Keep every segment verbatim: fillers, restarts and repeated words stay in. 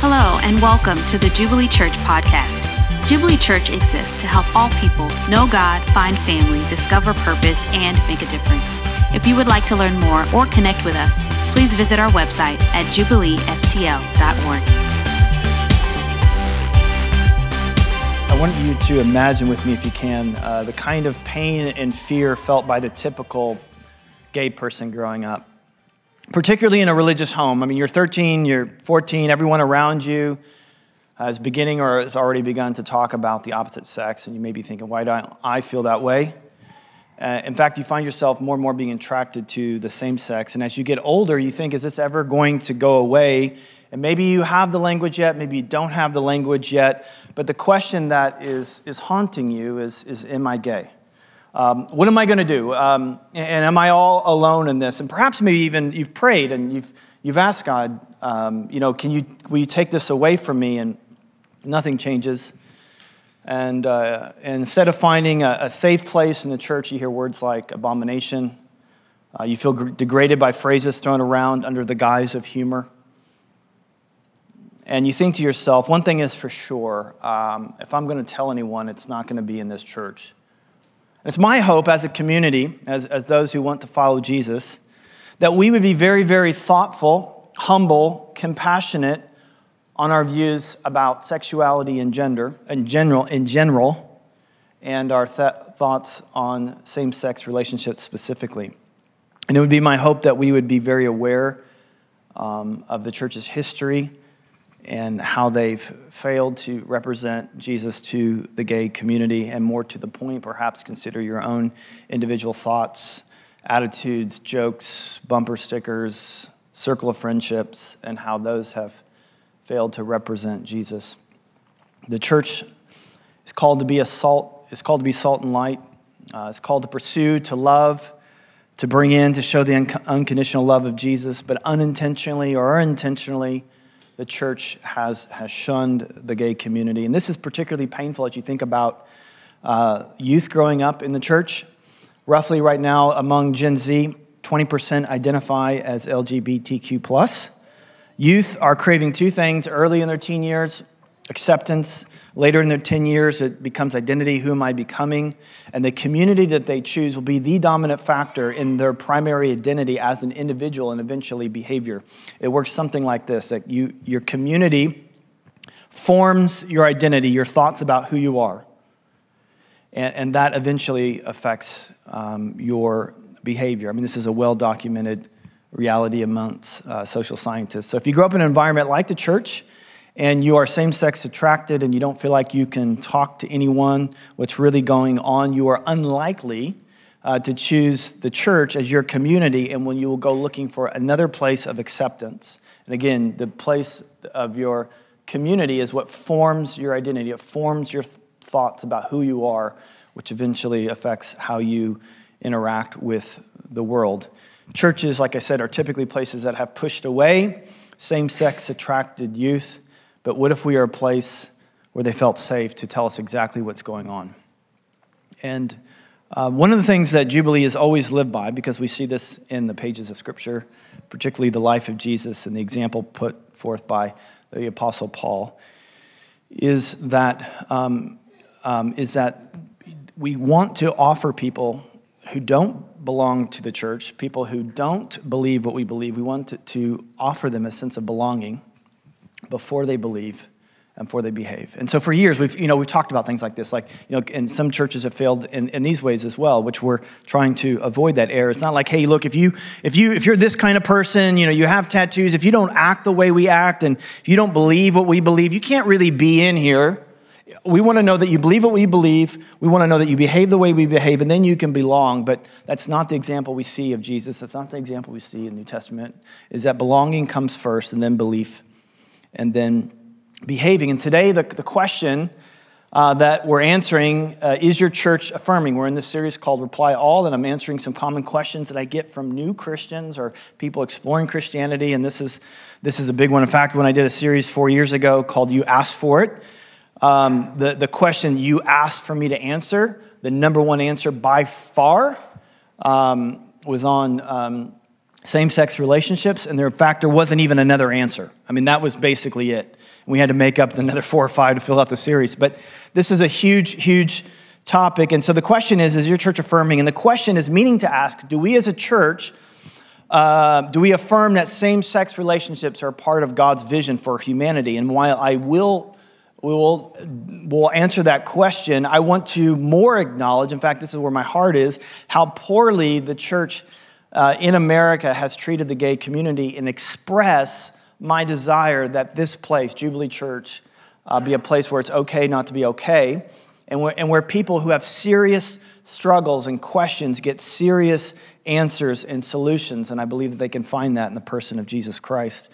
Hello and welcome to the Jubilee Church podcast. Jubilee Church exists to help all people know God, find family, discover purpose, and make a difference. If you would like to learn more or connect with us, please visit our website at jubilee s t l dot org. I want you to imagine with me, if you can, uh, the kind of pain and fear felt by the typical gay person growing up, particularly in a religious home. I mean, you're thirteen, you're fourteen, everyone around you uh, is beginning or has already begun to talk about the opposite sex, and you may be thinking, why don't I feel that way? Uh, in fact, you find yourself more and more being attracted to the same sex, and as you get older, you think, is this ever going to go away? And maybe you have the language yet, maybe you don't have the language yet, but the question that is is haunting you is, is am I gay? Um, what am I going to do? Um, and am I all alone in this? And perhaps maybe even you've prayed and you've you've asked God, um, you know, can you will you take this away from me? And nothing changes. And, uh, and instead of finding a, a safe place in the church, you hear words like abomination. Uh, you feel gr- degraded by phrases thrown around under the guise of humor. And you think to yourself, one thing is for sure: um, if I'm going to tell anyone, it's not going to be in this church. It's my hope as a community, as, as those who want to follow Jesus, that we would be very, very thoughtful, humble, compassionate on our views about sexuality and gender, in general, in general, and our th- thoughts on same-sex relationships specifically. And it would be my hope that we would be very aware um, of the church's history and how they've failed to represent Jesus to the gay community, and more to the point, perhaps consider your own individual thoughts, attitudes, jokes, bumper stickers, circle of friendships, and how those have failed to represent Jesus. The church is called to be a salt, is called to be salt and light. Uh, it's called to pursue, to love, to bring in, to show the un- unconditional love of Jesus, but unintentionally or intentionally, the church has has shunned the gay community. And this is particularly painful as you think about uh, youth growing up in the church. Roughly right now, among Gen Z, twenty percent identify as L G B T Q plus. Youth are craving two things early in their teen years: acceptance. Later in their teen years, it becomes identity. Who am I becoming? And the community that they choose will be the dominant factor in their primary identity as an individual and eventually behavior. It works something like this: that you, your community forms your identity, your thoughts about who you are. And, and that eventually affects um, your behavior. I mean, this is a well-documented reality amongst uh, social scientists. So if you grow up in an environment like the church, and you are same-sex attracted and you don't feel like you can talk to anyone, what's really going on, you are unlikely uh, to choose the church as your community, and when you will go looking for another place of acceptance. And again, the place of your community is what forms your identity. It forms your th- thoughts about who you are, which eventually affects how you interact with the world. Churches, like I said, are typically places that have pushed away same-sex attracted youth. But what if we are a place where they felt safe to tell us exactly what's going on? And uh, one of the things that Jubilee is always lived by, because we see this in the pages of Scripture, particularly the life of Jesus and the example put forth by the Apostle Paul, is that um, um, is that we want to offer people who don't belong to the church, people who don't believe what we believe, we want to, to offer them a sense of belonging before they believe and before they behave. And so for years, we've you know we've talked about things like this, like you know, and some churches have failed in, in these ways as well, which we're trying to avoid that error. It's not like, hey, look, if you if you if you're this kind of person, you know, you have tattoos, if you don't act the way we act, and if you don't believe what we believe, you can't really be in here. We want to know that you believe what we believe. We want to know that you behave the way we behave, and then you can belong. But that's not the example we see of Jesus. That's not the example we see in the New Testament, is that belonging comes first and then belief, and then behaving. And today, the, the question uh, that we're answering, uh, is your church affirming? We're in this series called Reply All, and I'm answering some common questions that I get from new Christians or people exploring Christianity, and this is this is a big one. In fact, when I did a series four years ago called You Asked For It, um, the, the question you asked for me to answer, the number one answer by far, um, was on um, same-sex relationships, and in fact, there wasn't even another answer. I mean, that was basically it. We had to make up another four or five to fill out the series. But this is a huge, huge topic. And so the question is, is your church affirming? And the question is meaning to ask, do we as a church, uh, do we affirm that same-sex relationships are part of God's vision for humanity? And while I will, we will we'll answer that question, I want to more acknowledge, in fact, this is where my heart is, how poorly the church uh, in America has treated the gay community, and express my desire that this place, Jubilee Church, uh, be a place where it's okay not to be okay, and where, and where people who have serious struggles and questions get serious answers and solutions, and I believe that they can find that in the person of Jesus Christ,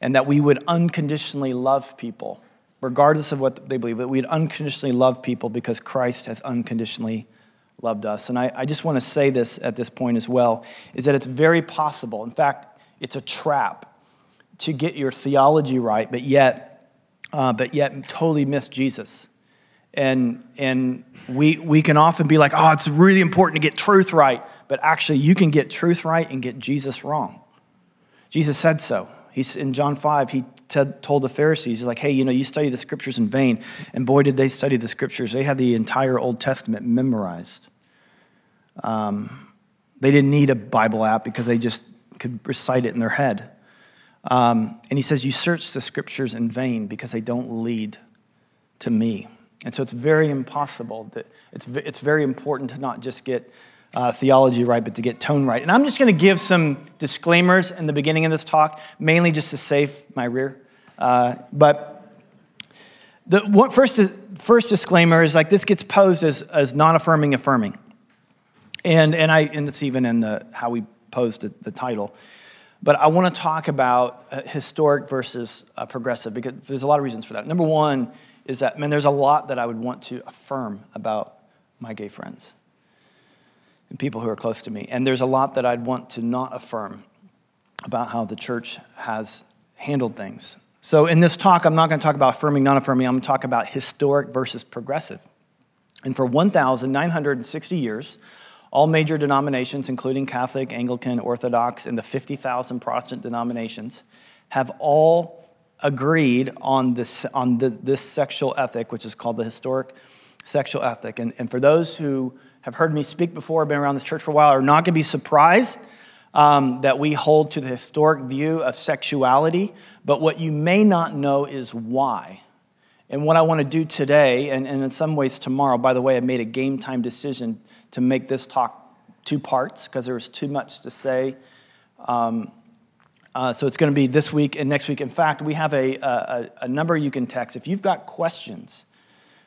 and that we would unconditionally love people, regardless of what they believe, that we'd unconditionally love people because Christ has unconditionally loved us. And I, I just want to say this at this point as well, is that it's very possible, in fact, it's a trap, to get your theology right, but yet, uh, but yet, totally miss Jesus, and and we we can often be like, oh, it's really important to get truth right, but actually, you can get truth right and get Jesus wrong. Jesus said so. He's in John five. He t- told the Pharisees, he's like, hey, you know, you study the scriptures in vain, and boy, did they study the scriptures. They had the entire Old Testament memorized. Um, they didn't need a Bible app because they just could recite it in their head. Um, and he says, you search the scriptures in vain because they don't lead to me. And so it's very impossible. That it's it's very important to not just get uh, theology right, but to get tone right. And I'm just going to give some disclaimers in the beginning of this talk, mainly just to save my rear. Uh, but the what, first first disclaimer is like this gets posed as as not affirming affirming, and and I and it's even in the how we posed the, the title. But I want to talk about historic versus uh, progressive, because there's a lot of reasons for that. Number one is that, man, there's a lot that I would want to affirm about my gay friends and people who are close to me. And there's a lot that I'd want to not affirm about how the church has handled things. So in this talk, I'm not going to talk about affirming, not affirming. I'm going to talk about historic versus progressive. And for one thousand nine hundred sixty years, all major denominations, including Catholic, Anglican, Orthodox, and the fifty thousand Protestant denominations, have all agreed on this on the, this sexual ethic, which is called the historic sexual ethic. And, and for those who have heard me speak before, been around this church for a while, are not going to be surprised um, that we hold to the historic view of sexuality. But what you may not know is why. And what I want to do today, and, and in some ways tomorrow, by the way, I made a game time decision to make this talk two parts because there was too much to say. Um, uh, so it's going to be this week and next week. In fact, we have a, a, a number you can text. If you've got questions,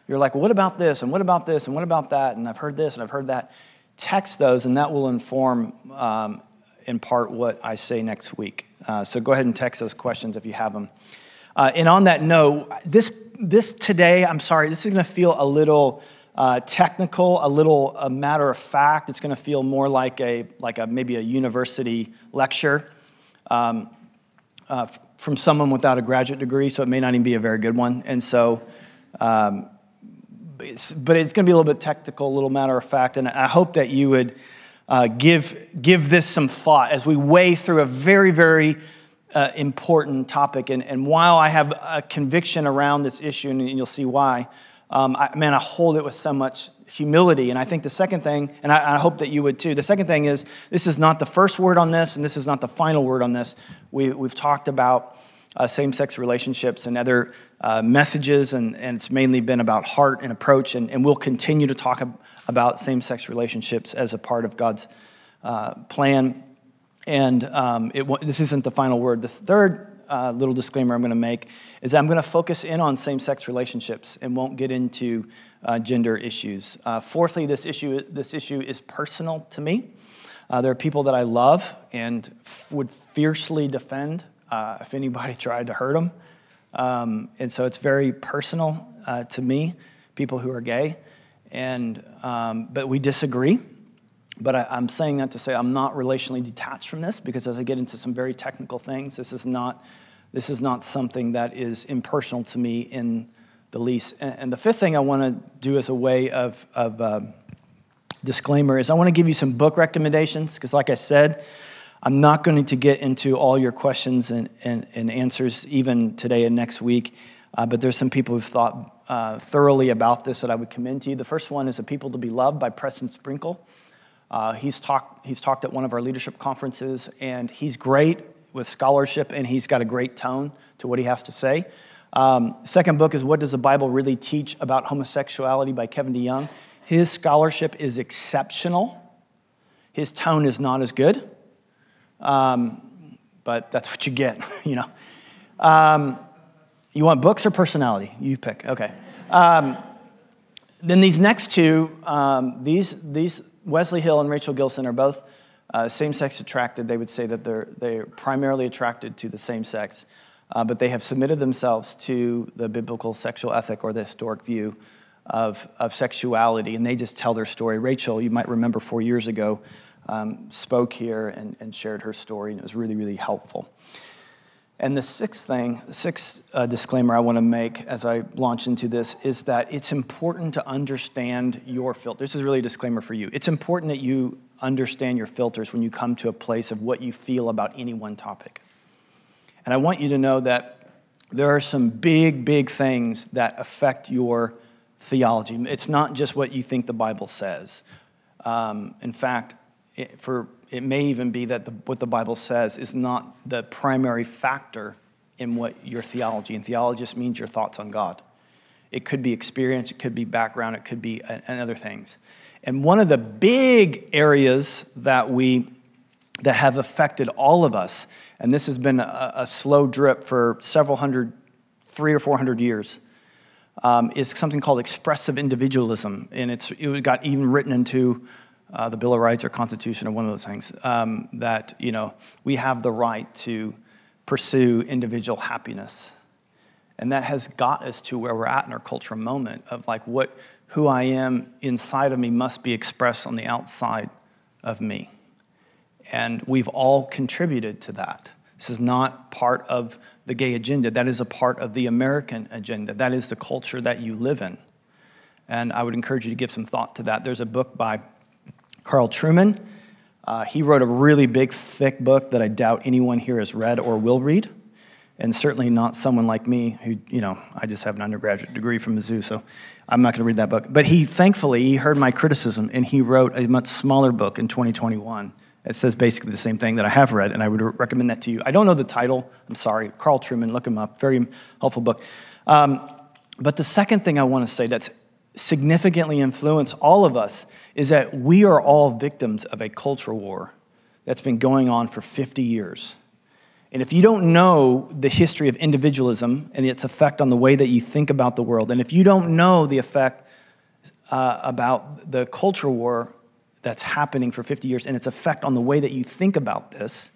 you're like, well, what about this, and what about this, and what about that, and I've heard this, and I've heard that. Text those, and that will inform um, in part what I say next week. Uh, so go ahead and text those questions if you have them. Uh, and on that note, this this today, I'm sorry, this is going to feel a little uh, technical, a little a matter of fact. It's going to feel more like a like a maybe a university lecture um, uh, f- from someone without a graduate degree. So it may not even be a very good one. And so, um, it's, but it's going to be a little bit technical, a little matter of fact. And I hope that you would uh, give give this some thought as we weigh through a very very. Uh, important topic, and, and while I have a conviction around this issue, and you'll see why, um, I, man, I hold it with so much humility. And I think the second thing, and I, I hope that you would too, the second thing is this is not the first word on this, and this is not the final word on this. We, we've talked about uh, same-sex relationships and other uh, messages, and, and it's mainly been about heart and approach, and, and we'll continue to talk ab- about same-sex relationships as a part of God's uh, plan. And um, it, this isn't the final word. The third uh, little disclaimer I'm going to make is I'm going to focus in on same-sex relationships and won't get into uh, gender issues. Uh, fourthly, this issue this issue is personal to me. Uh, there are people that I love and f- would fiercely defend uh, if anybody tried to hurt them. Um, and so it's very personal uh, to me, people who are gay. And um, but we disagree. But I, I'm saying that to say I'm not relationally detached from this, because as I get into some very technical things, this is not this is not something that is impersonal to me in the least. And, and the fifth thing I want to do as a way of, of uh, disclaimer is I want to give you some book recommendations, because like I said, I'm not going to get into all your questions and, and, and answers even today and next week, uh, but there's some people who've thought uh, thoroughly about this that I would commend to you. The first one is A People to Be Loved by Preston Sprinkle. Uh, he's talked he's talked at one of our leadership conferences, and he's great with scholarship, and he's got a great tone to what he has to say. Um, second book is What Does the Bible Really Teach About Homosexuality by Kevin DeYoung. His scholarship is exceptional. His tone is not as good. Um, but that's what you get, you know. Um, you want books or personality? You pick, okay. Um, then these next two, um, these these Wesley Hill and Rachel Gilson are both uh, same-sex attracted. They would say that they're they're primarily attracted to the same sex, uh, but they have submitted themselves to the biblical sexual ethic or the historic view of of sexuality, and they just tell their story. Rachel, you might remember four years ago, Um, spoke here and, and shared her story, and it was really, really helpful. And the sixth thing, sixth uh, disclaimer I want to make as I launch into this is that it's important to understand your filter. This is really a disclaimer for you. It's important that you understand your filters when you come to a place of what you feel about any one topic. And I want you to know that there are some big, big things that affect your theology. It's not just what you think the Bible says. Um, in fact, It, for it may even be that the, what the Bible says is not the primary factor in what your theology, and theology just means your thoughts on God. It could be experience, it could be background, it could be a, and other things. And one of the big areas that we that have affected all of us, and this has been a, a slow drip for several hundred, three or four hundred years, um, is something called expressive individualism, and it's it got even written into. Uh, the Bill of Rights or Constitution or one of those things, um, that, you know, we have the right to pursue individual happiness. And that has got us to where we're at in our cultural moment of like what, who I am inside of me must be expressed on the outside of me. And we've all contributed to that. This is not part of the gay agenda. That is a part of the American agenda. That is the culture that you live in. And I would encourage you to give some thought to that. There's a book by Carl Truman. Uh, he wrote a really big, thick book that I doubt anyone here has read or will read, and certainly not someone like me who, you know, I just have an undergraduate degree from Mizzou, so I'm not going to read that book. But he, thankfully, he heard my criticism, and he wrote a much smaller book in twenty twenty-one that says basically the same thing that I have read, and I would recommend that to you. I don't know the title. I'm sorry. Carl Truman, look him up. Very helpful book. Um, but the second thing I want to say that's significantly influence all of us is that we are all victims of a cultural war that's been going on for fifty years. And if you don't know the history of individualism and its effect on the way that you think about the world, and if you don't know the effect uh, about the cultural war that's happening for fifty years and its effect on the way that you think about this,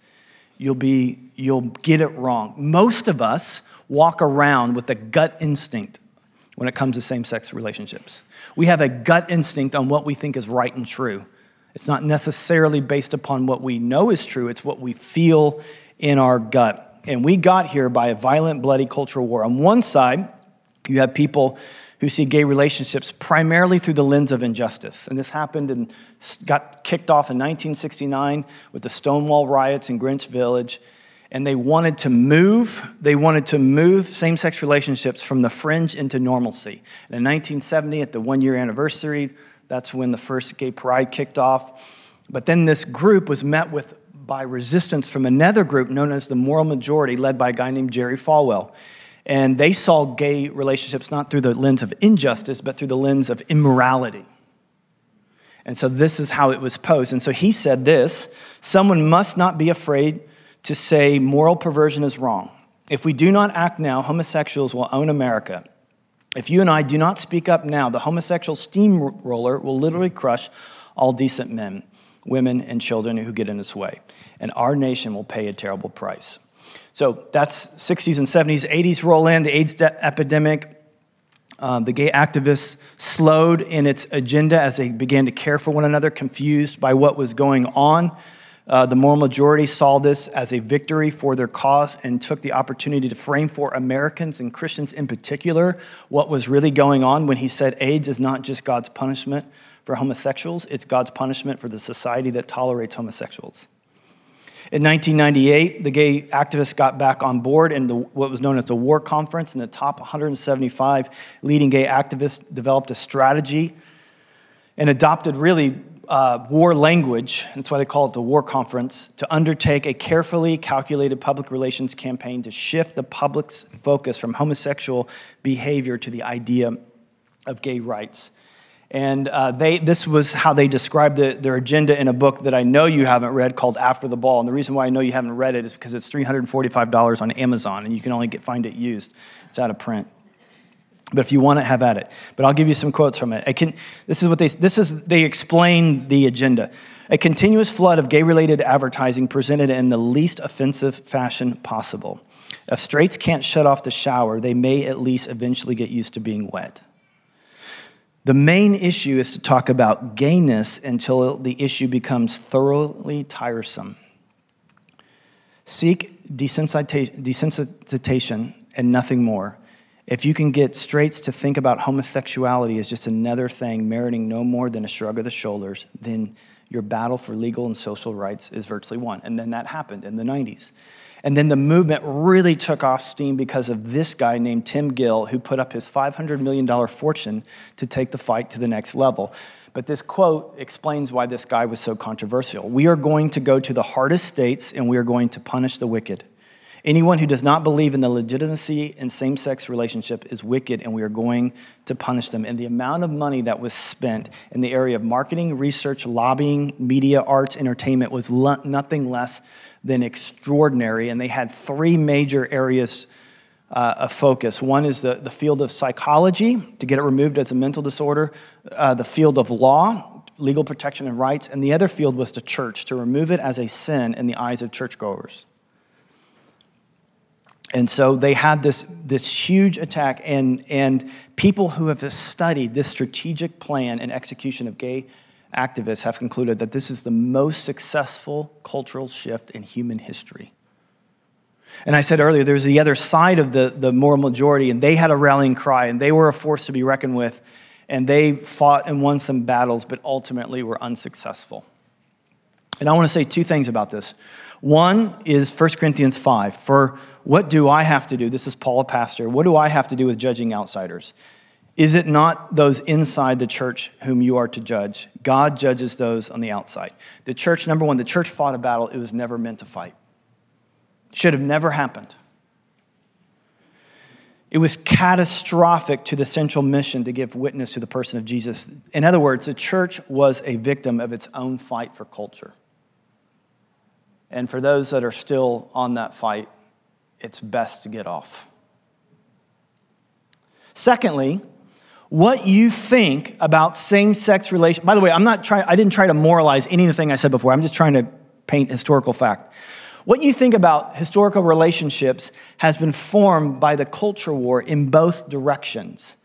you'll be you'll get it wrong. Most of us walk around with a gut instinct when it comes to same-sex relationships. We have a gut instinct on what we think is right and true. It's not necessarily based upon what we know is true, it's what we feel in our gut. And we got here by a violent, bloody cultural war. On one side, you have people who see gay relationships primarily through the lens of injustice. And this happened and got kicked off in nineteen sixty-nine with the Stonewall riots in Greenwich Village. And they wanted to move, they wanted to move same-sex relationships from the fringe into normalcy. And in nineteen seventy, at the one-year anniversary, that's when the first gay pride kicked off. But then this group was met with by resistance from another group known as the Moral Majority, led by a guy named Jerry Falwell. And they saw gay relationships not through the lens of injustice, but through the lens of immorality. And so this is how it was posed. And so he said this, someone must not be afraid to say moral perversion is wrong. If we do not act now, homosexuals will own America. If you and I do not speak up now, the homosexual steamroller will literally crush all decent men, women, and children who get in its way. And our nation will pay a terrible price. So that's sixties and seventies. eighties roll in, the AIDS epidemic. Um, the gay activists slowed in its agenda as they began to care for one another, confused by what was going on. Uh, the Moral Majority saw this as a victory for their cause and took the opportunity to frame for Americans and Christians in particular what was really going on when he said AIDS is not just God's punishment for homosexuals, it's God's punishment for the society that tolerates homosexuals. In nineteen ninety-eight, the gay activists got back on board in the, what was known as the War Conference, and the top one hundred seventy-five leading gay activists developed a strategy and adopted really uh, war language, that's why they call it the War Conference, to undertake a carefully calculated public relations campaign to shift the public's focus from homosexual behavior to the idea of gay rights. And uh, they, this was how they described the, their agenda in a book that I know you haven't read called After the Ball. And the reason why I know you haven't read it is because it's three hundred forty-five dollars on Amazon, and you can only get, find it used. It's out of print. But if you want it, have at it. But I'll give you some quotes from it. I can, this is what they, this is, they explain the agenda. A continuous flood of gay-related advertising presented in the least offensive fashion possible. If straights can't shut off the shower, they may at least eventually get used to being wet. The main issue is to talk about gayness until the issue becomes thoroughly tiresome. Seek desensita- desensitization and nothing more. If you can get straights to think about homosexuality as just another thing meriting no more than a shrug of the shoulders, then your battle for legal and social rights is virtually won. And then that happened in the nineties. And then the movement really took off steam because of this guy named Tim Gill, who put up his five hundred million dollars fortune to take the fight to the next level. But this quote explains why this guy was so controversial. We are going to go to the hardest states, and we are going to punish the wicked. Anyone who does not believe in the legitimacy in same-sex relationship is wicked, and we are going to punish them. And the amount of money that was spent in the area of marketing, research, lobbying, media, arts, entertainment was lo- nothing less than extraordinary. And they had three major areas uh, of focus. One is the, the field of psychology, to get it removed as a mental disorder, uh, the field of law, legal protection and rights, and the other field was the church, to remove it as a sin in the eyes of churchgoers. And so they had this, this huge attack, and, and people who have studied this strategic plan and execution of gay activists have concluded that this is the most successful cultural shift in human history. And I said earlier, there's the other side of the, the moral majority, and they had a rallying cry, and they were a force to be reckoned with, and they fought and won some battles, but ultimately were unsuccessful. And I want to say two things about this. One is First Corinthians five. For what do I have to do? This is Paul, a pastor. What do I have to do with judging outsiders? Is it not those inside the church whom you are to judge? God judges those on the outside. The church, number one, the church fought a battle it was never meant to fight. Should have never happened. It was catastrophic to the central mission to give witness to the person of Jesus. In other words, the church was a victim of its own fight for culture. And for those that are still on that fight, it's best to get off. Secondly, what you think about same-sex relations. By the way, I'm not trying, I didn't try to moralize anything I said before. I'm just trying to paint historical fact. What you think about historical relationships has been formed by the culture war in both directions.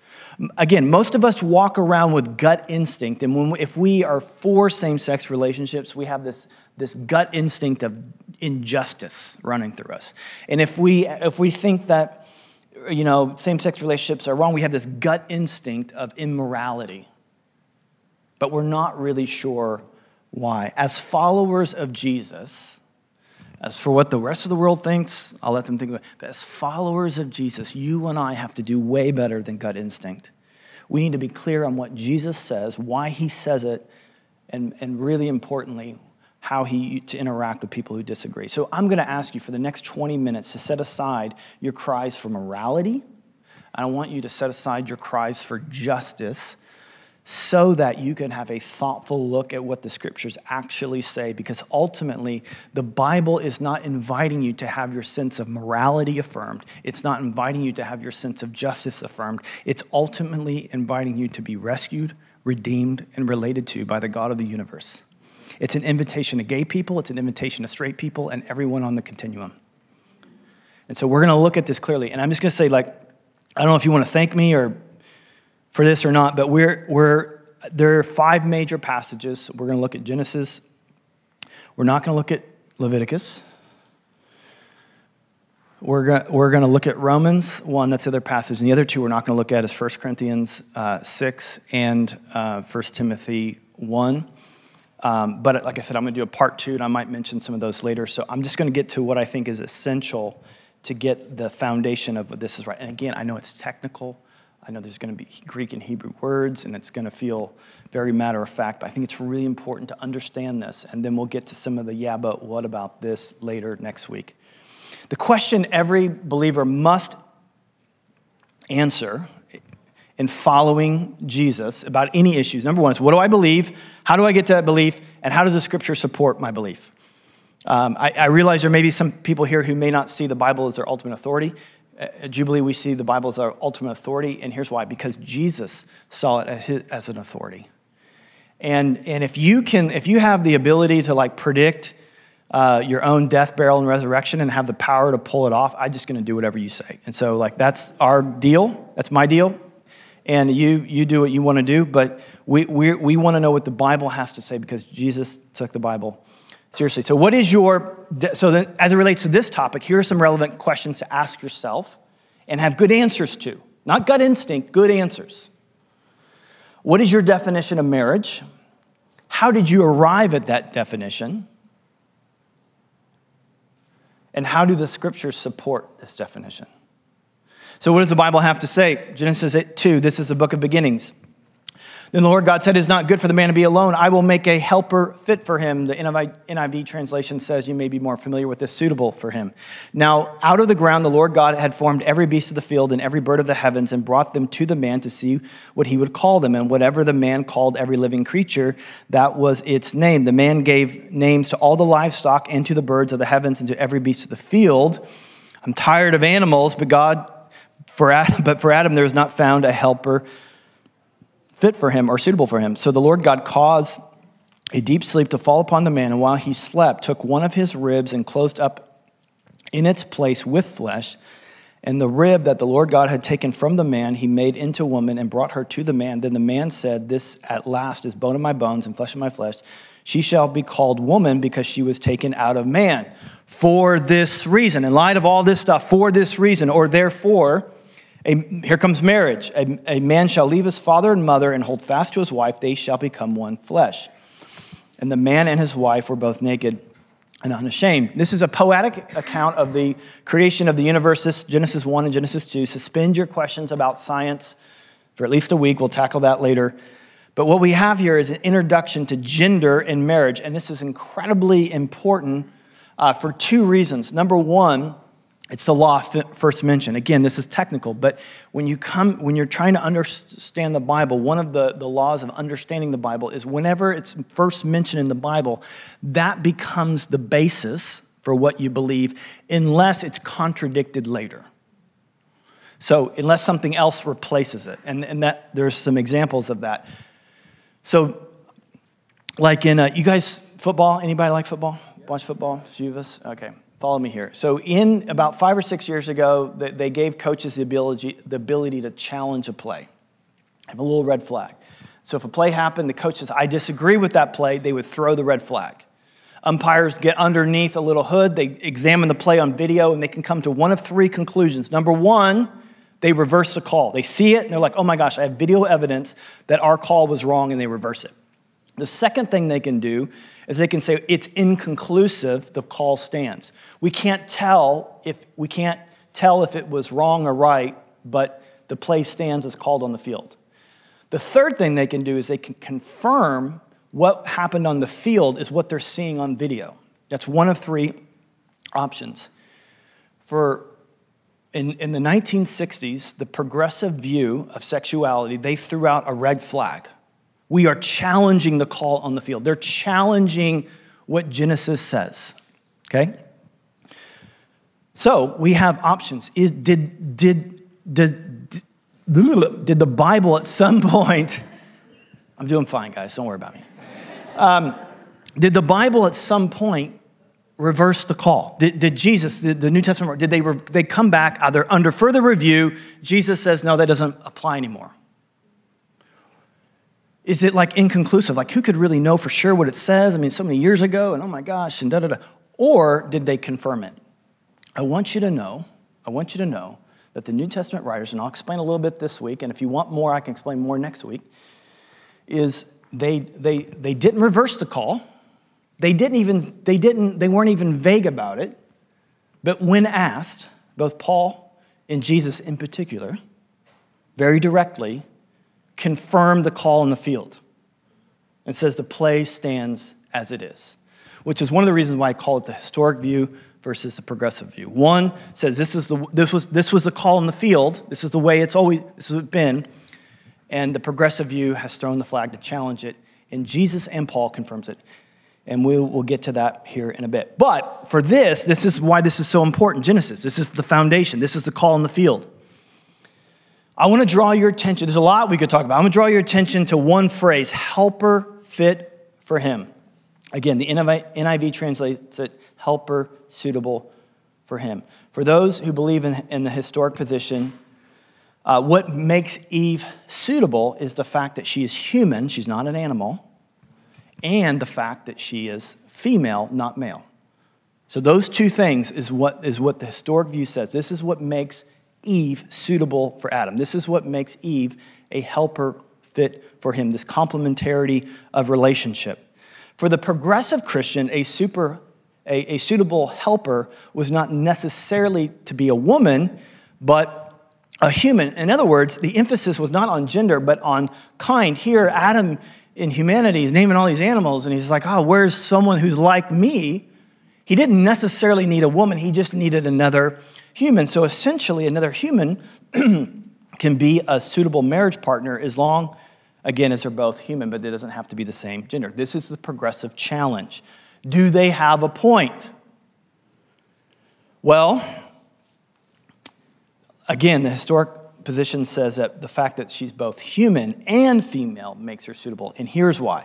Again, most of us walk around with gut instinct, and when, if we are for same-sex relationships, we have this, this gut instinct of injustice running through us. And if we if we think that, you know, same-sex relationships are wrong, we have this gut instinct of immorality. But we're not really sure why. As followers of Jesus, as for what the rest of the world thinks, I'll let them think about it. But as followers of Jesus, you and I have to do way better than gut instinct. We need to be clear on what Jesus says, why he says it, and, and really importantly, how he to interact with people who disagree. So I'm going to ask you for the next twenty minutes to set aside your cries for morality. I want you to set aside your cries for justice so that you can have a thoughtful look at what the scriptures actually say, because ultimately the Bible is not inviting you to have your sense of morality affirmed. It's not inviting you to have your sense of justice affirmed. It's ultimately inviting you to be rescued, redeemed, and related to by the God of the universe. It's an invitation to gay people, it's an invitation to straight people, and everyone on the continuum. And so we're going to look at this clearly. And I'm just going to say, like, I don't know if you want to thank me or for this or not, but we're we're there are five major passages. We're going to look at Genesis. We're not going to look at Leviticus. We're going we're going to look at Romans one. That's the other passage. And the other two we're not going to look at is First Corinthians uh, six and uh, First Timothy one. Um, but like I said, I'm going to do a part two, and I might mention some of those later. So I'm just going to get to what I think is essential to get the foundation of this is right. And again, I know it's technical. I know there's going to be Greek and Hebrew words, and it's going to feel very matter-of-fact. But I think it's really important to understand this. And then we'll get to some of the, yeah, but what about this later next week. The question every believer must answer in following Jesus about any issues. Number one is, what do I believe? How do I get to that belief? And how does the Scripture support my belief? Um, I, I realize there may be some people here who may not see the Bible as their ultimate authority. At Jubilee, we see the Bible as our ultimate authority, and here's why. Because Jesus saw it as, his, as an authority. And and if you can, if you have the ability to like predict uh, your own death, burial, and resurrection and have the power to pull it off, I'm just going to do whatever you say. And so like that's our deal. That's my deal. And you you do what you want to do, but we we we want to know what the Bible has to say because Jesus took the Bible seriously. So what is your, so then as it relates to this topic, here are some relevant questions to ask yourself and have good answers to. Not gut instinct, good answers. What is your definition of marriage? How did you arrive at that definition? And how do the Scriptures support this definition? So what does the Bible have to say? Genesis two, this is the book of beginnings. Then the Lord God said, it is not good for the man to be alone. I will make a helper fit for him. The N I V translation says, you may be more familiar with this, suitable for him. Now, out of the ground, the Lord God had formed every beast of the field and every bird of the heavens and brought them to the man to see what he would call them. And whatever the man called every living creature, that was its name. The man gave names to all the livestock and to the birds of the heavens and to every beast of the field. I'm tired of animals, but God, for Adam, but for Adam there was not found a helper fit for him or suitable for him. So the Lord God caused a deep sleep to fall upon the man, and while he slept, took one of his ribs and closed up in its place with flesh. And the rib that the Lord God had taken from the man, he made into a woman and brought her to the man. Then the man said, this at last is bone of my bones and flesh of my flesh. She shall be called woman because she was taken out of man. For this reason, in light of all this stuff, for this reason, or therefore, A, here comes marriage. A, a man shall leave his father and mother and hold fast to his wife. They shall become one flesh. And the man and his wife were both naked and unashamed. This is a poetic account of the creation of the universe. This Genesis one and Genesis two. Suspend your questions about science for at least a week. We'll tackle that later. But what we have here is an introduction to gender and marriage. And this is incredibly important uh, for two reasons. Number one, it's the law first mentioned. Again, this is technical, but when you come, when you're trying to understand the Bible, one of the, the laws of understanding the Bible is whenever it's first mentioned in the Bible, that becomes the basis for what you believe, unless it's contradicted later. So unless something else replaces it, and, and that there's some examples of that. So, like in uh, you guys football. Anybody like football? Watch football? A few of us. Okay. Follow me here. So in about five or six years ago, they gave coaches the ability, the ability to challenge a play. I have a little red flag. So if a play happened, the coach says, I disagree with that play, they would throw the red flag. Umpires get underneath a little hood. They examine the play on video, and they can come to one of three conclusions. Number one, they reverse the call. They see it, and they're like, oh my gosh, I have video evidence that our call was wrong, and they reverse it. The second thing they can do is they can say, it's inconclusive, the call stands. We can't tell if we can't tell if it was wrong or right, but the play stands as called on the field. The third thing they can do is they can confirm what happened on the field is what they're seeing on video. That's one of three options. For in, in the nineteen sixties, the progressive view of sexuality, they threw out a red flag. We are challenging the call on the field. They're challenging what Genesis says, okay? So we have options. Is, did, did, did, did, did the Bible at some point, I'm doing fine, guys, don't worry about me. Um, did the Bible at some point reverse the call? Did, did Jesus, did the New Testament, did they, they come back either under further review, Jesus says, no, that doesn't apply anymore. Is it like inconclusive? Like who could really know for sure what it says? I mean, so many years ago and oh my gosh and da da da. Or did they confirm it? I want you to know, I want you to know that the New Testament writers, and I'll explain a little bit this week, and if you want more, I can explain more next week, is They they they didn't reverse the call. They didn't even they didn't they weren't even vague about it. But when asked, both Paul and Jesus in particular, very directly confirmed the call in the field and says the play stands as it is, which is one of the reasons why I call it the historic view versus the progressive view. One says this is the this was this was the call in the field. This is the way it's always this has been. And the progressive view has thrown the flag to challenge it, and Jesus and Paul confirms it. And we'll, we'll get to that here in a bit. But for this, this is why this is so important, Genesis. This is the foundation. This is the call in the field. I want to draw your attention. There's a lot we could talk about. I'm going to draw your attention to one phrase, helper fit for him. Again, the N I V translates it, helper suitable for him. For those who believe in, in the historic position, Uh, what makes Eve suitable is the fact that she is human, she's not an animal, and the fact that she is female, not male. So those two things is what is what the historic view says. This is what makes Eve suitable for Adam. This is what makes Eve a helper fit for him, this complementarity of relationship. For the progressive Christian, a super, a, a suitable helper was not necessarily to be a woman, but a human. In other words, the emphasis was not on gender, but on kind. Here, Adam in humanity is naming all these animals, and he's like, oh, where's someone who's like me? He didn't necessarily need a woman. He just needed another human. So essentially, another human can be a suitable marriage partner as long, again, as they're both human, but it doesn't have to be the same gender. This is the progressive challenge. Do they have a point? Well, again, the historic position says that the fact that she's both human and female makes her suitable, and here's why.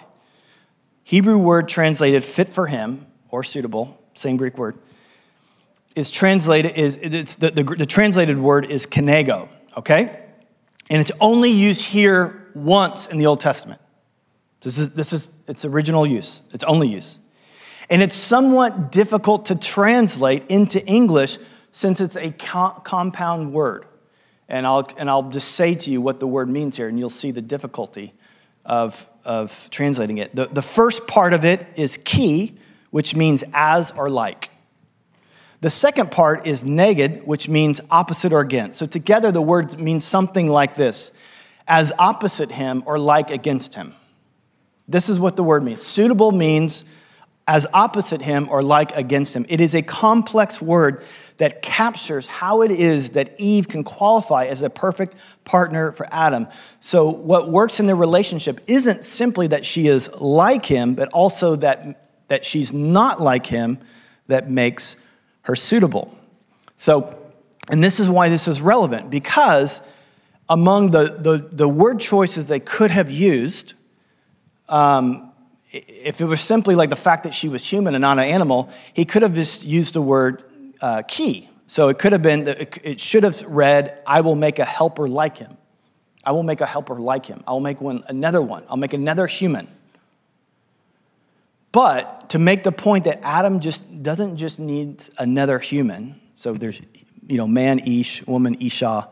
Hebrew word translated fit for him, or suitable, same Greek word, is translated, is it's the, the, the translated word is kenego, okay? And it's only used here once in the Old Testament. This is, this is its original use, its only use. And it's somewhat difficult to translate into English since it's a co- compound word. And I'll, and I'll just say to you what the word means here, and you'll see the difficulty of, of translating it. The, the first part of it is ki, which means as or like. The second part is neged, which means opposite or against. So together the word means something like this, as opposite him or like against him. This is what the word means. Suitable means as opposite him or like against him. It is a complex word that captures how it is that Eve can qualify as a perfect partner for Adam. So what works in their relationship isn't simply that she is like him, but also that, that she's not like him that makes her suitable. So, and this is why this is relevant, because among the, the, the word choices they could have used, um, if it was simply like the fact that she was human and not an animal, he could have just used the word uh, "key." So it could have been, it should have read, "I will make a helper like him. I will make a helper like him. I will make one another one. I'll make another human." But to make the point that Adam just doesn't just need another human. So there's, you know, man Ish, woman Isha,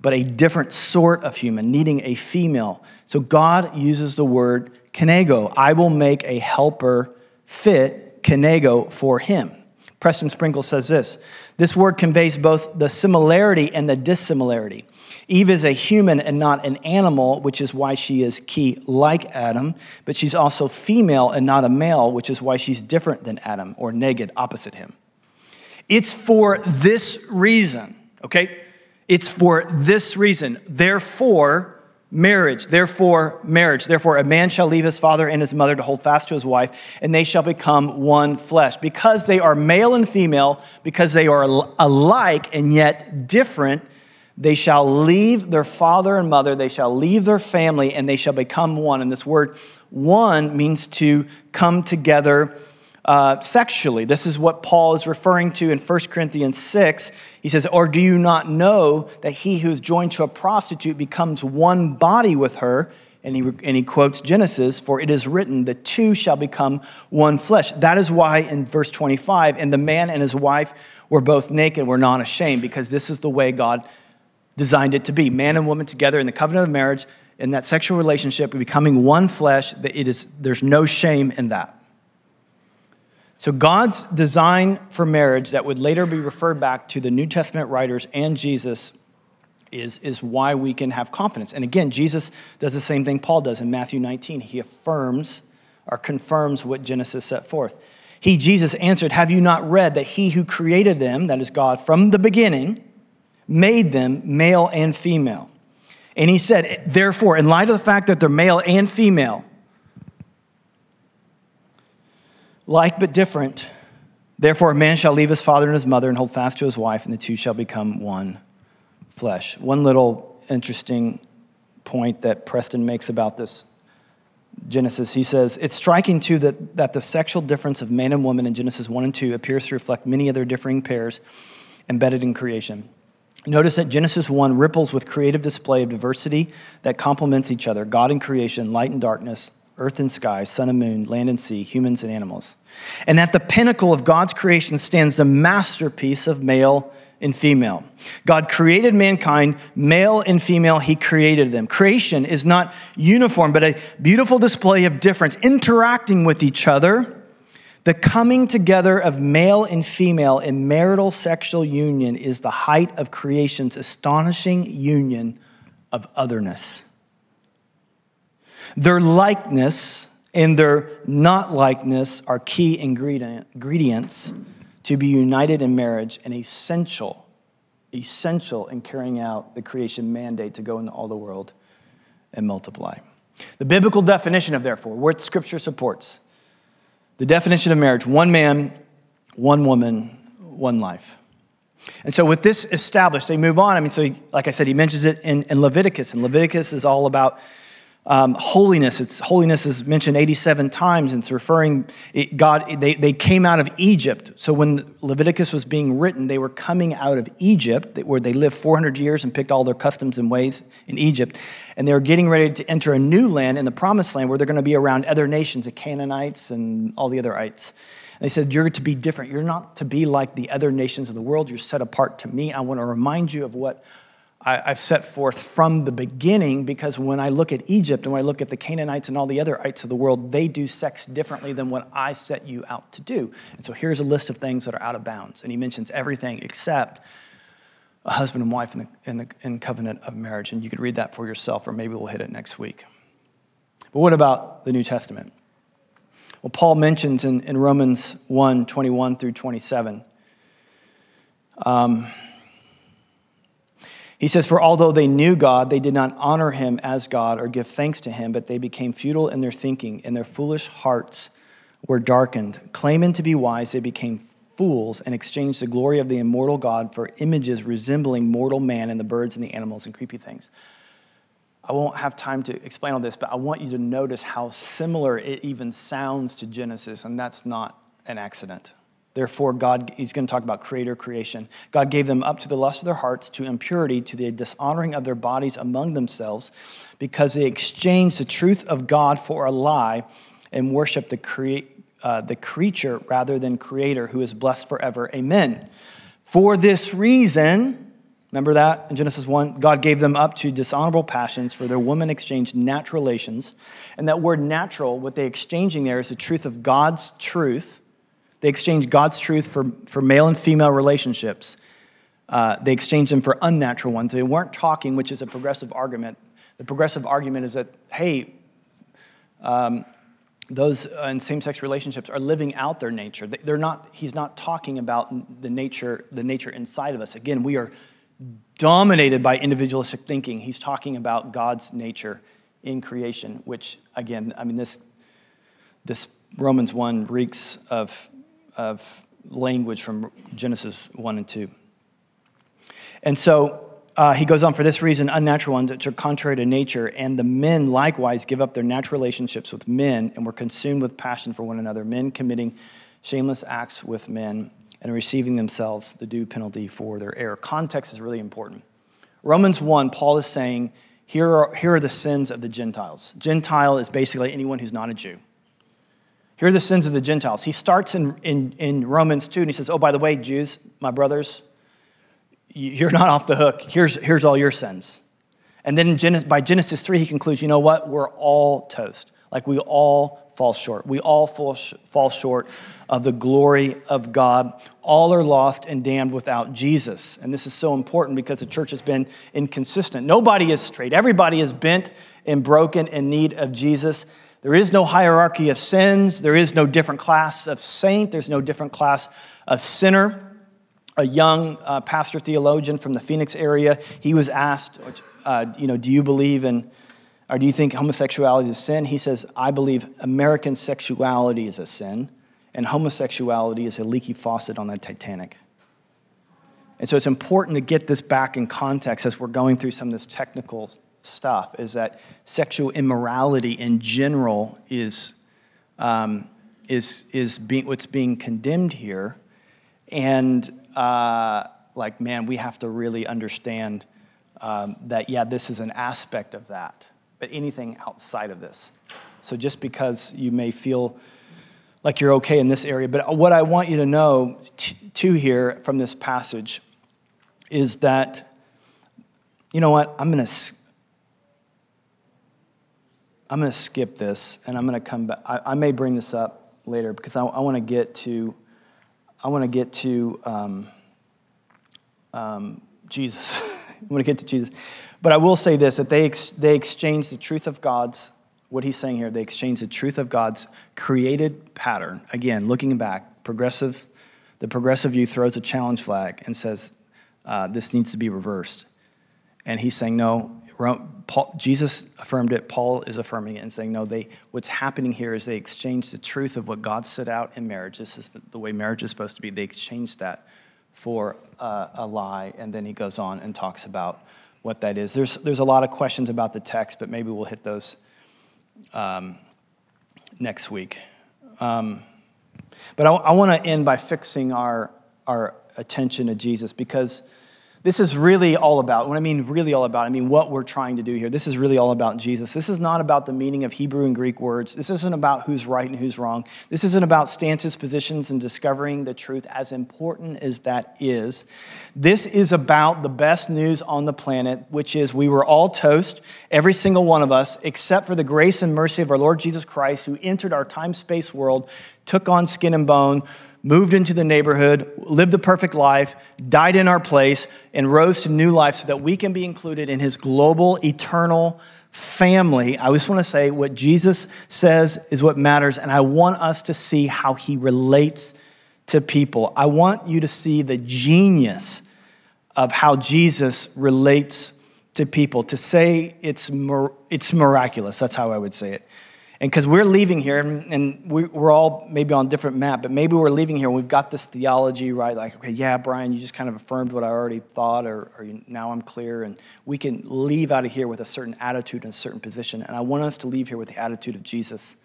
but a different sort of human, needing a female. So God uses the word kenego, I will make a helper fit, kenego, for him. Preston Sprinkle says this, this word conveys both the similarity and the dissimilarity. Eve is a human and not an animal, which is why she is key like Adam, but she's also female and not a male, which is why she's different than Adam, or neged, opposite him. It's for this reason, okay? It's for this reason, therefore, Marriage, therefore, marriage, therefore, a man shall leave his father and his mother to hold fast to his wife, and they shall become one flesh. Because they are male and female, because they are alike and yet different, they shall leave their father and mother, they shall leave their family, and they shall become one. And this word one means to come together uh, sexually. This is what Paul is referring to in First Corinthians six. He says, or do you not know that he who is joined to a prostitute becomes one body with her? And he, and he quotes Genesis, for it is written, the two shall become one flesh. That is why in verse twenty-five, and the man and his wife were both naked, were not ashamed, because this is the way God designed it to be. Man and woman together in the covenant of marriage, in that sexual relationship, becoming one flesh, that it is, there's no shame in that. So God's design for marriage that would later be referred back to the New Testament writers and Jesus is, is why we can have confidence. And again, Jesus does the same thing Paul does in Matthew nineteen. He affirms or confirms what Genesis set forth. He, Jesus, answered, "Have you not read that he who created them," that is God, "from the beginning, made them male and female? And he said, therefore, in light of the fact that they're male and female, like but different, therefore a man shall leave his father and his mother and hold fast to his wife, and the two shall become one flesh." One little interesting point that Preston makes about this Genesis, he says, "It's striking, too, that, that the sexual difference of man and woman in Genesis one and two appears to reflect many other differing pairs embedded in creation. Notice that Genesis one ripples with creative display of diversity that complements each other, God and creation, light and darkness, earth and sky, sun and moon, land and sea, humans and animals. And at the pinnacle of God's creation stands the masterpiece of male and female. God created mankind, male and female, he created them. Creation is not uniform, but a beautiful display of difference, interacting with each other. The coming together of male and female in marital sexual union is the height of creation's astonishing union of otherness. Their likeness and their not likeness are key ingredient, ingredients to be united in marriage, and essential, essential in carrying out the creation mandate to go into all the world and multiply. The biblical definition of therefore, what Scripture supports, the definition of marriage: one man, one woman, one life. And so with this established, they move on. I mean, so he, like I said, he mentions it in, in Leviticus, and Leviticus is all about Um, holiness. It's holiness is mentioned eighty-seven times. It's referring it, God. They they came out of Egypt. So when Leviticus was being written, they were coming out of Egypt, where they lived four hundred years and picked all their customs and ways in Egypt, and they were getting ready to enter a new land in the Promised Land, where they're going to be around other nations, the Canaanites and all the otherites. And they said, "You're to be different. You're not to be like the other nations of the world. You're set apart to me. I want to remind you of what I've set forth from the beginning, because when I look at Egypt and when I look at the Canaanites and all the otherites of the world, they do sex differently than what I set you out to do. And so here's a list of things that are out of bounds." And he mentions everything except a husband and wife in the, in the in covenant of marriage. And you could read that for yourself, or maybe we'll hit it next week. But what about the New Testament? Well, Paul mentions in, in Romans one, twenty-one through twenty-seven, um, he says, "For although they knew God, they did not honor him as God or give thanks to him, but they became futile in their thinking, and their foolish hearts were darkened. Claiming to be wise, they became fools and exchanged the glory of the immortal God for images resembling mortal man and the birds and the animals and creepy things." I won't have time to explain all this, but I want you to notice how similar it even sounds to Genesis, and that's not an accident. Therefore, God, he's going to talk about creator creation. "God gave them up to the lust of their hearts, to impurity, to the dishonoring of their bodies among themselves, because they exchanged the truth of God for a lie and worshiped the crea- uh, the creature rather than creator, who is blessed forever. Amen. For this reason," remember that in Genesis one, "God gave them up to dishonorable passions, for their women exchanged natural relations." And that word natural, what they're exchanging there is the truth of God's truth. They exchanged God's truth for, for male and female relationships. Uh, they exchanged them for unnatural ones. They weren't talking, which is a progressive argument. The progressive argument is that, hey, um, those in same-sex relationships are living out their nature. They're not. He's not talking about the nature, the nature inside of us. Again, we are dominated by individualistic thinking. He's talking about God's nature in creation, which, again, I mean, this this Romans one reeks of of language from Genesis one and two. And so uh, he goes on, "For this reason, unnatural ones, which are contrary to nature, and the men likewise give up their natural relationships with men, and were consumed with passion for one another, men committing shameless acts with men, and receiving themselves the due penalty for their error." Context is really important. Romans one, Paul is saying, here are, here are the sins of the Gentiles. Gentile is basically anyone who's not a Jew. Here are the sins of the Gentiles. He starts in, in, in Romans two, and he says, "Oh, by the way, Jews, my brothers, you're not off the hook. Here's, here's all your sins." And then in Genesis, by Genesis three, he concludes, you know what? We're all toast. Like we all fall short. We all fall, sh- fall short of the glory of God. All are lost and damned without Jesus. And this is so important because the church has been inconsistent. Nobody is straight. Everybody is bent and broken in need of Jesus. There is no hierarchy of sins. There is no different class of saint. There's no different class of sinner. A young uh, pastor theologian from the Phoenix area, he was asked, uh, you know, do you believe in, or do you think homosexuality is a sin? He says, I believe American sexuality is a sin, and homosexuality is a leaky faucet on the Titanic. And so it's important to get this back in context as we're going through some of this technical stuff, is that sexual immorality in general is um, is is being what's being condemned here, and uh, like man, we have to really understand um, that yeah, this is an aspect of that, but anything outside of this. So just because you may feel like you're okay in this area, but what I want you to know t- to hear from this passage is that you know what I'm going to. I'm going to skip this, and I'm going to come back. I, I may bring this up later because I, I want to get to, I want to get to um, um, Jesus. I want to get to Jesus. But I will say this: that they ex, they exchange the truth of God's what he's saying here. They exchange the truth of God's created pattern. Again, looking back, progressive, the progressive view throws a challenge flag and says uh, this needs to be reversed, and he's saying no. Paul, Jesus affirmed it. Paul is affirming it and saying, no, they, what's happening here is they exchange the truth of what God set out in marriage. This is the, the way marriage is supposed to be. They exchange that for uh, a lie. And then he goes on and talks about what that is. There's there's a lot of questions about the text, but maybe we'll hit those um, next week. Um, but I, I want to end by fixing our our attention to Jesus, because this is really all about, when I mean really all about, I mean what we're trying to do here. This is really all about Jesus. This is not about the meaning of Hebrew and Greek words. This isn't about who's right and who's wrong. This isn't about stances, positions, and discovering the truth, as important as that is. This is about the best news on the planet, which is we were all toast, every single one of us, except for the grace and mercy of our Lord Jesus Christ, who entered our time-space world, took on skin and bone, moved into the neighborhood, lived the perfect life, died in our place, and rose to new life so that we can be included in his global, eternal family. I just want to say what Jesus says is what matters, and I want us to see how he relates to people. I want you to see the genius of how Jesus relates to people. To say it's mir- it's miraculous, that's how I would say it. And because we're leaving here, and we're all maybe on a different map, but maybe we're leaving here, and we've got this theology, right? Like, okay, yeah, Brian, you just kind of affirmed what I already thought, or, or now I'm clear. And we can leave out of here with a certain attitude and a certain position. And I want us to leave here with the attitude of Jesus,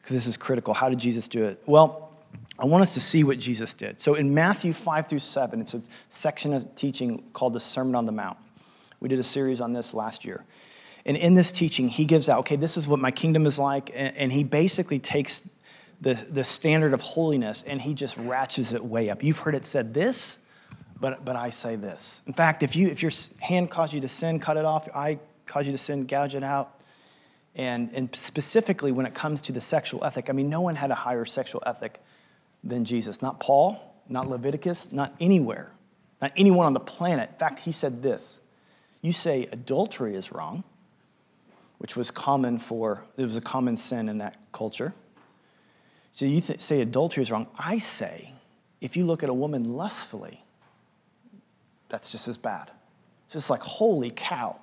because this is critical. How did Jesus do it? Well, I want us to see what Jesus did. So in Matthew five through seven, it's a section of teaching called the Sermon on the Mount. We did a series on this last year. And in this teaching, he gives out, okay, this is what my kingdom is like. And, and he basically takes the, the standard of holiness and he just ratchets it way up. You've heard it said this, but but I say this. In fact, if you if your hand caused you to sin, cut it off. Your eye caused you to sin, gouge it out. And, and specifically when it comes to the sexual ethic, I mean, no one had a higher sexual ethic than Jesus. Not Paul, not Leviticus, not anywhere, not anyone on the planet. In fact, he said this. You say adultery is wrong, which was common for, it was a common sin in that culture. So you th- say adultery is wrong. I say, if you look at a woman lustfully, that's just as bad. It's just like, holy cow.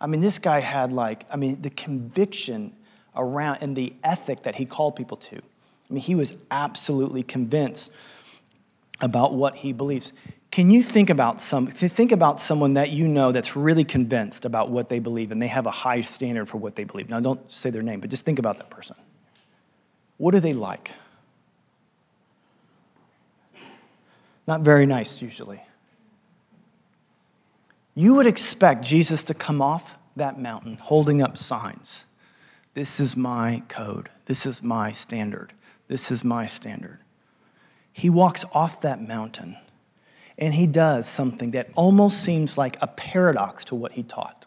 I mean, this guy had like, I mean, the conviction around and the ethic that he called people to. I mean, he was absolutely convinced about what he believes. Can you think about some? Think about someone that you know that's really convinced about what they believe, and they have a high standard for what they believe. Now, don't say their name, but just think about that person. What are they like? Not very nice, usually. You would expect Jesus to come off that mountain holding up signs. This is my code. This is my standard. This is my standard. He walks off that mountain. And he does something that almost seems like a paradox to what he taught.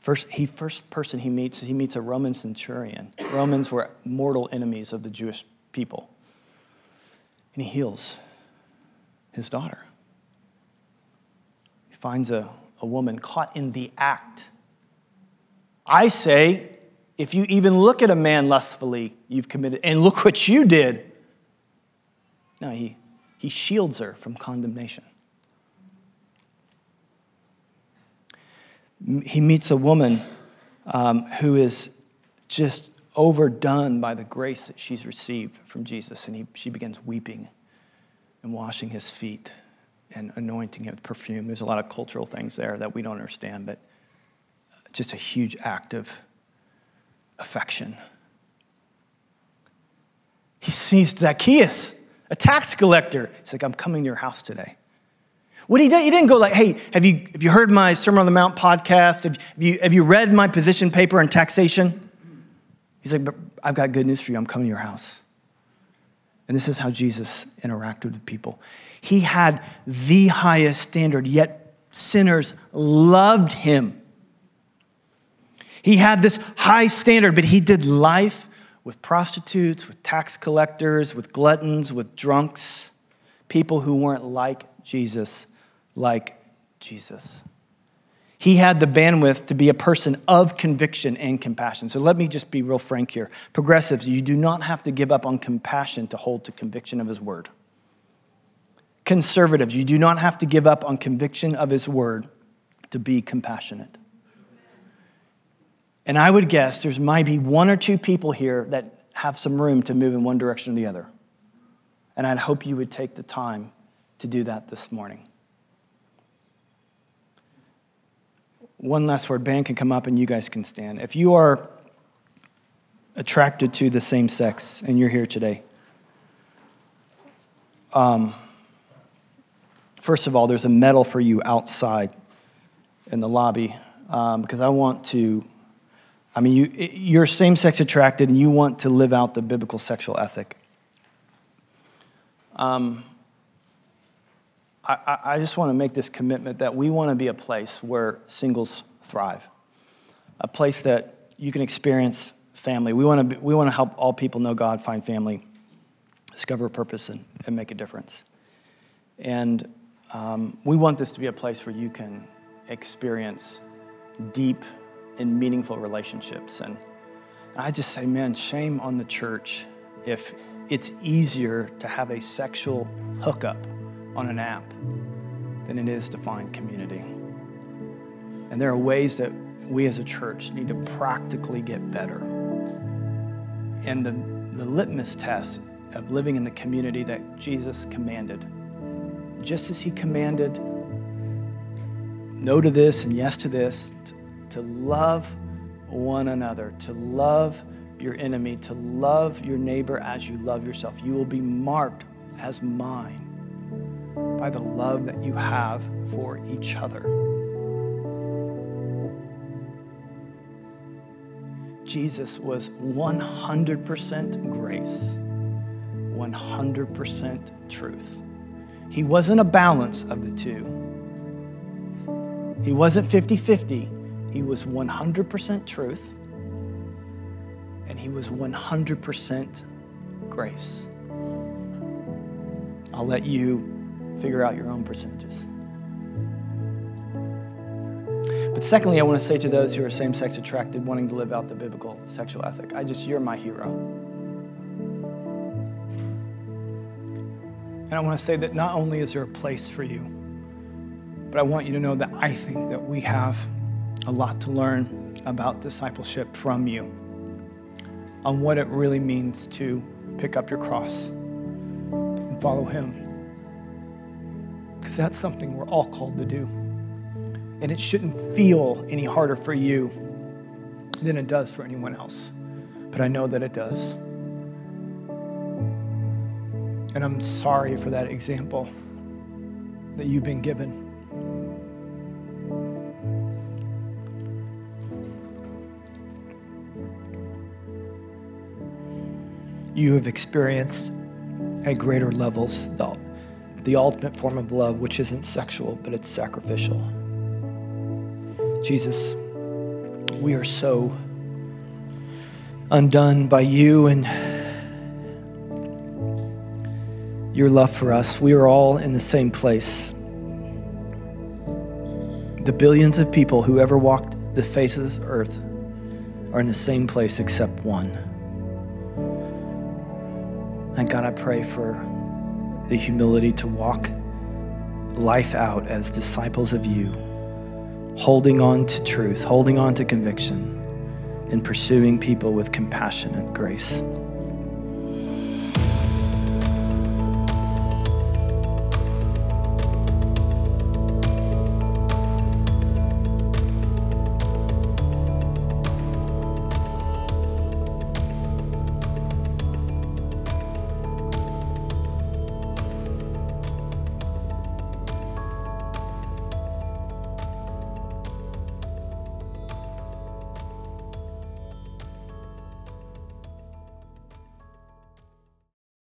First, he first person he meets, he meets a Roman centurion. Romans were mortal enemies of the Jewish people. And he heals his daughter. He finds a, a woman caught in the act. I say, if you even look at a man lustfully, you've committed, and look what you did. No, he, he shields her from condemnation. He meets a woman um, who is just overdone by the grace that she's received from Jesus, and he, she begins weeping and washing his feet and anointing him with perfume. There's a lot of cultural things there that we don't understand, but just a huge act of affection. He sees Zacchaeus, a tax collector. He's like, I'm coming to your house today. What he did, he didn't go like, hey, have you have you heard my Sermon on the Mount podcast? Have you have you read my position paper on taxation? He's like, but I've got good news for you. I'm coming to your house. And this is how Jesus interacted with people. He had the highest standard, yet sinners loved him. He had this high standard, but he did life with prostitutes, with tax collectors, with gluttons, with drunks, people who weren't like Jesus, like Jesus. He had the bandwidth to be a person of conviction and compassion. So let me just be real frank here. Progressives, you do not have to give up on compassion to hold to conviction of his word. Conservatives, you do not have to give up on conviction of his word to be compassionate. And I would guess there's might be one or two people here that have some room to move in one direction or the other. And I'd hope you would take the time to do that this morning. One last word. Band can come up and you guys can stand. If you are attracted to the same sex and you're here today, um, first of all, there's a medal for you outside in the lobby um, because I want to, I mean, you, you're same-sex attracted and you want to live out the biblical sexual ethic. Um, I, I just want to make this commitment that we want to be a place where singles thrive, a place that you can experience family. We want to be, we want to help all people know God, find family, discover purpose, and, and make a difference. And um, we want this to be a place where you can experience deep and meaningful relationships. And I just say, man, shame on the church if it's easier to have a sexual hookup on an app than it is to find community. And there are ways that we as a church need to practically get better. And the, the litmus test of living in the community that Jesus commanded, just as he commanded no to this and yes to this, to, to love one another, to love your enemy, to love your neighbor as you love yourself. You will be marked as mine by the love that you have for each other. Jesus was one hundred percent grace, one hundred percent truth. He wasn't a balance of the two. He wasn't fifty-fifty. He was one hundred percent truth, and he was one hundred percent grace. I'll let you figure out your own percentages. But secondly, I want to say to those who are same-sex attracted, wanting to live out the biblical sexual ethic, I just, you're my hero. And I want to say that not only is there a place for you, but I want you to know that I think that we have a lot to learn about discipleship from you, on what it really means to pick up your cross and follow him. That's something we're all called to do. And it shouldn't feel any harder for you than it does for anyone else. But I know that it does. And I'm sorry for that example that you've been given. You have experienced at greater levels the the ultimate form of love, which isn't sexual, but it's sacrificial. Jesus, we are so undone by you and your love for us. We are all in the same place. The billions of people who ever walked the face of this earth are in the same place except one. And God, I pray for the humility to walk life out as disciples of you, holding on to truth, holding on to conviction, and pursuing people with compassion and grace.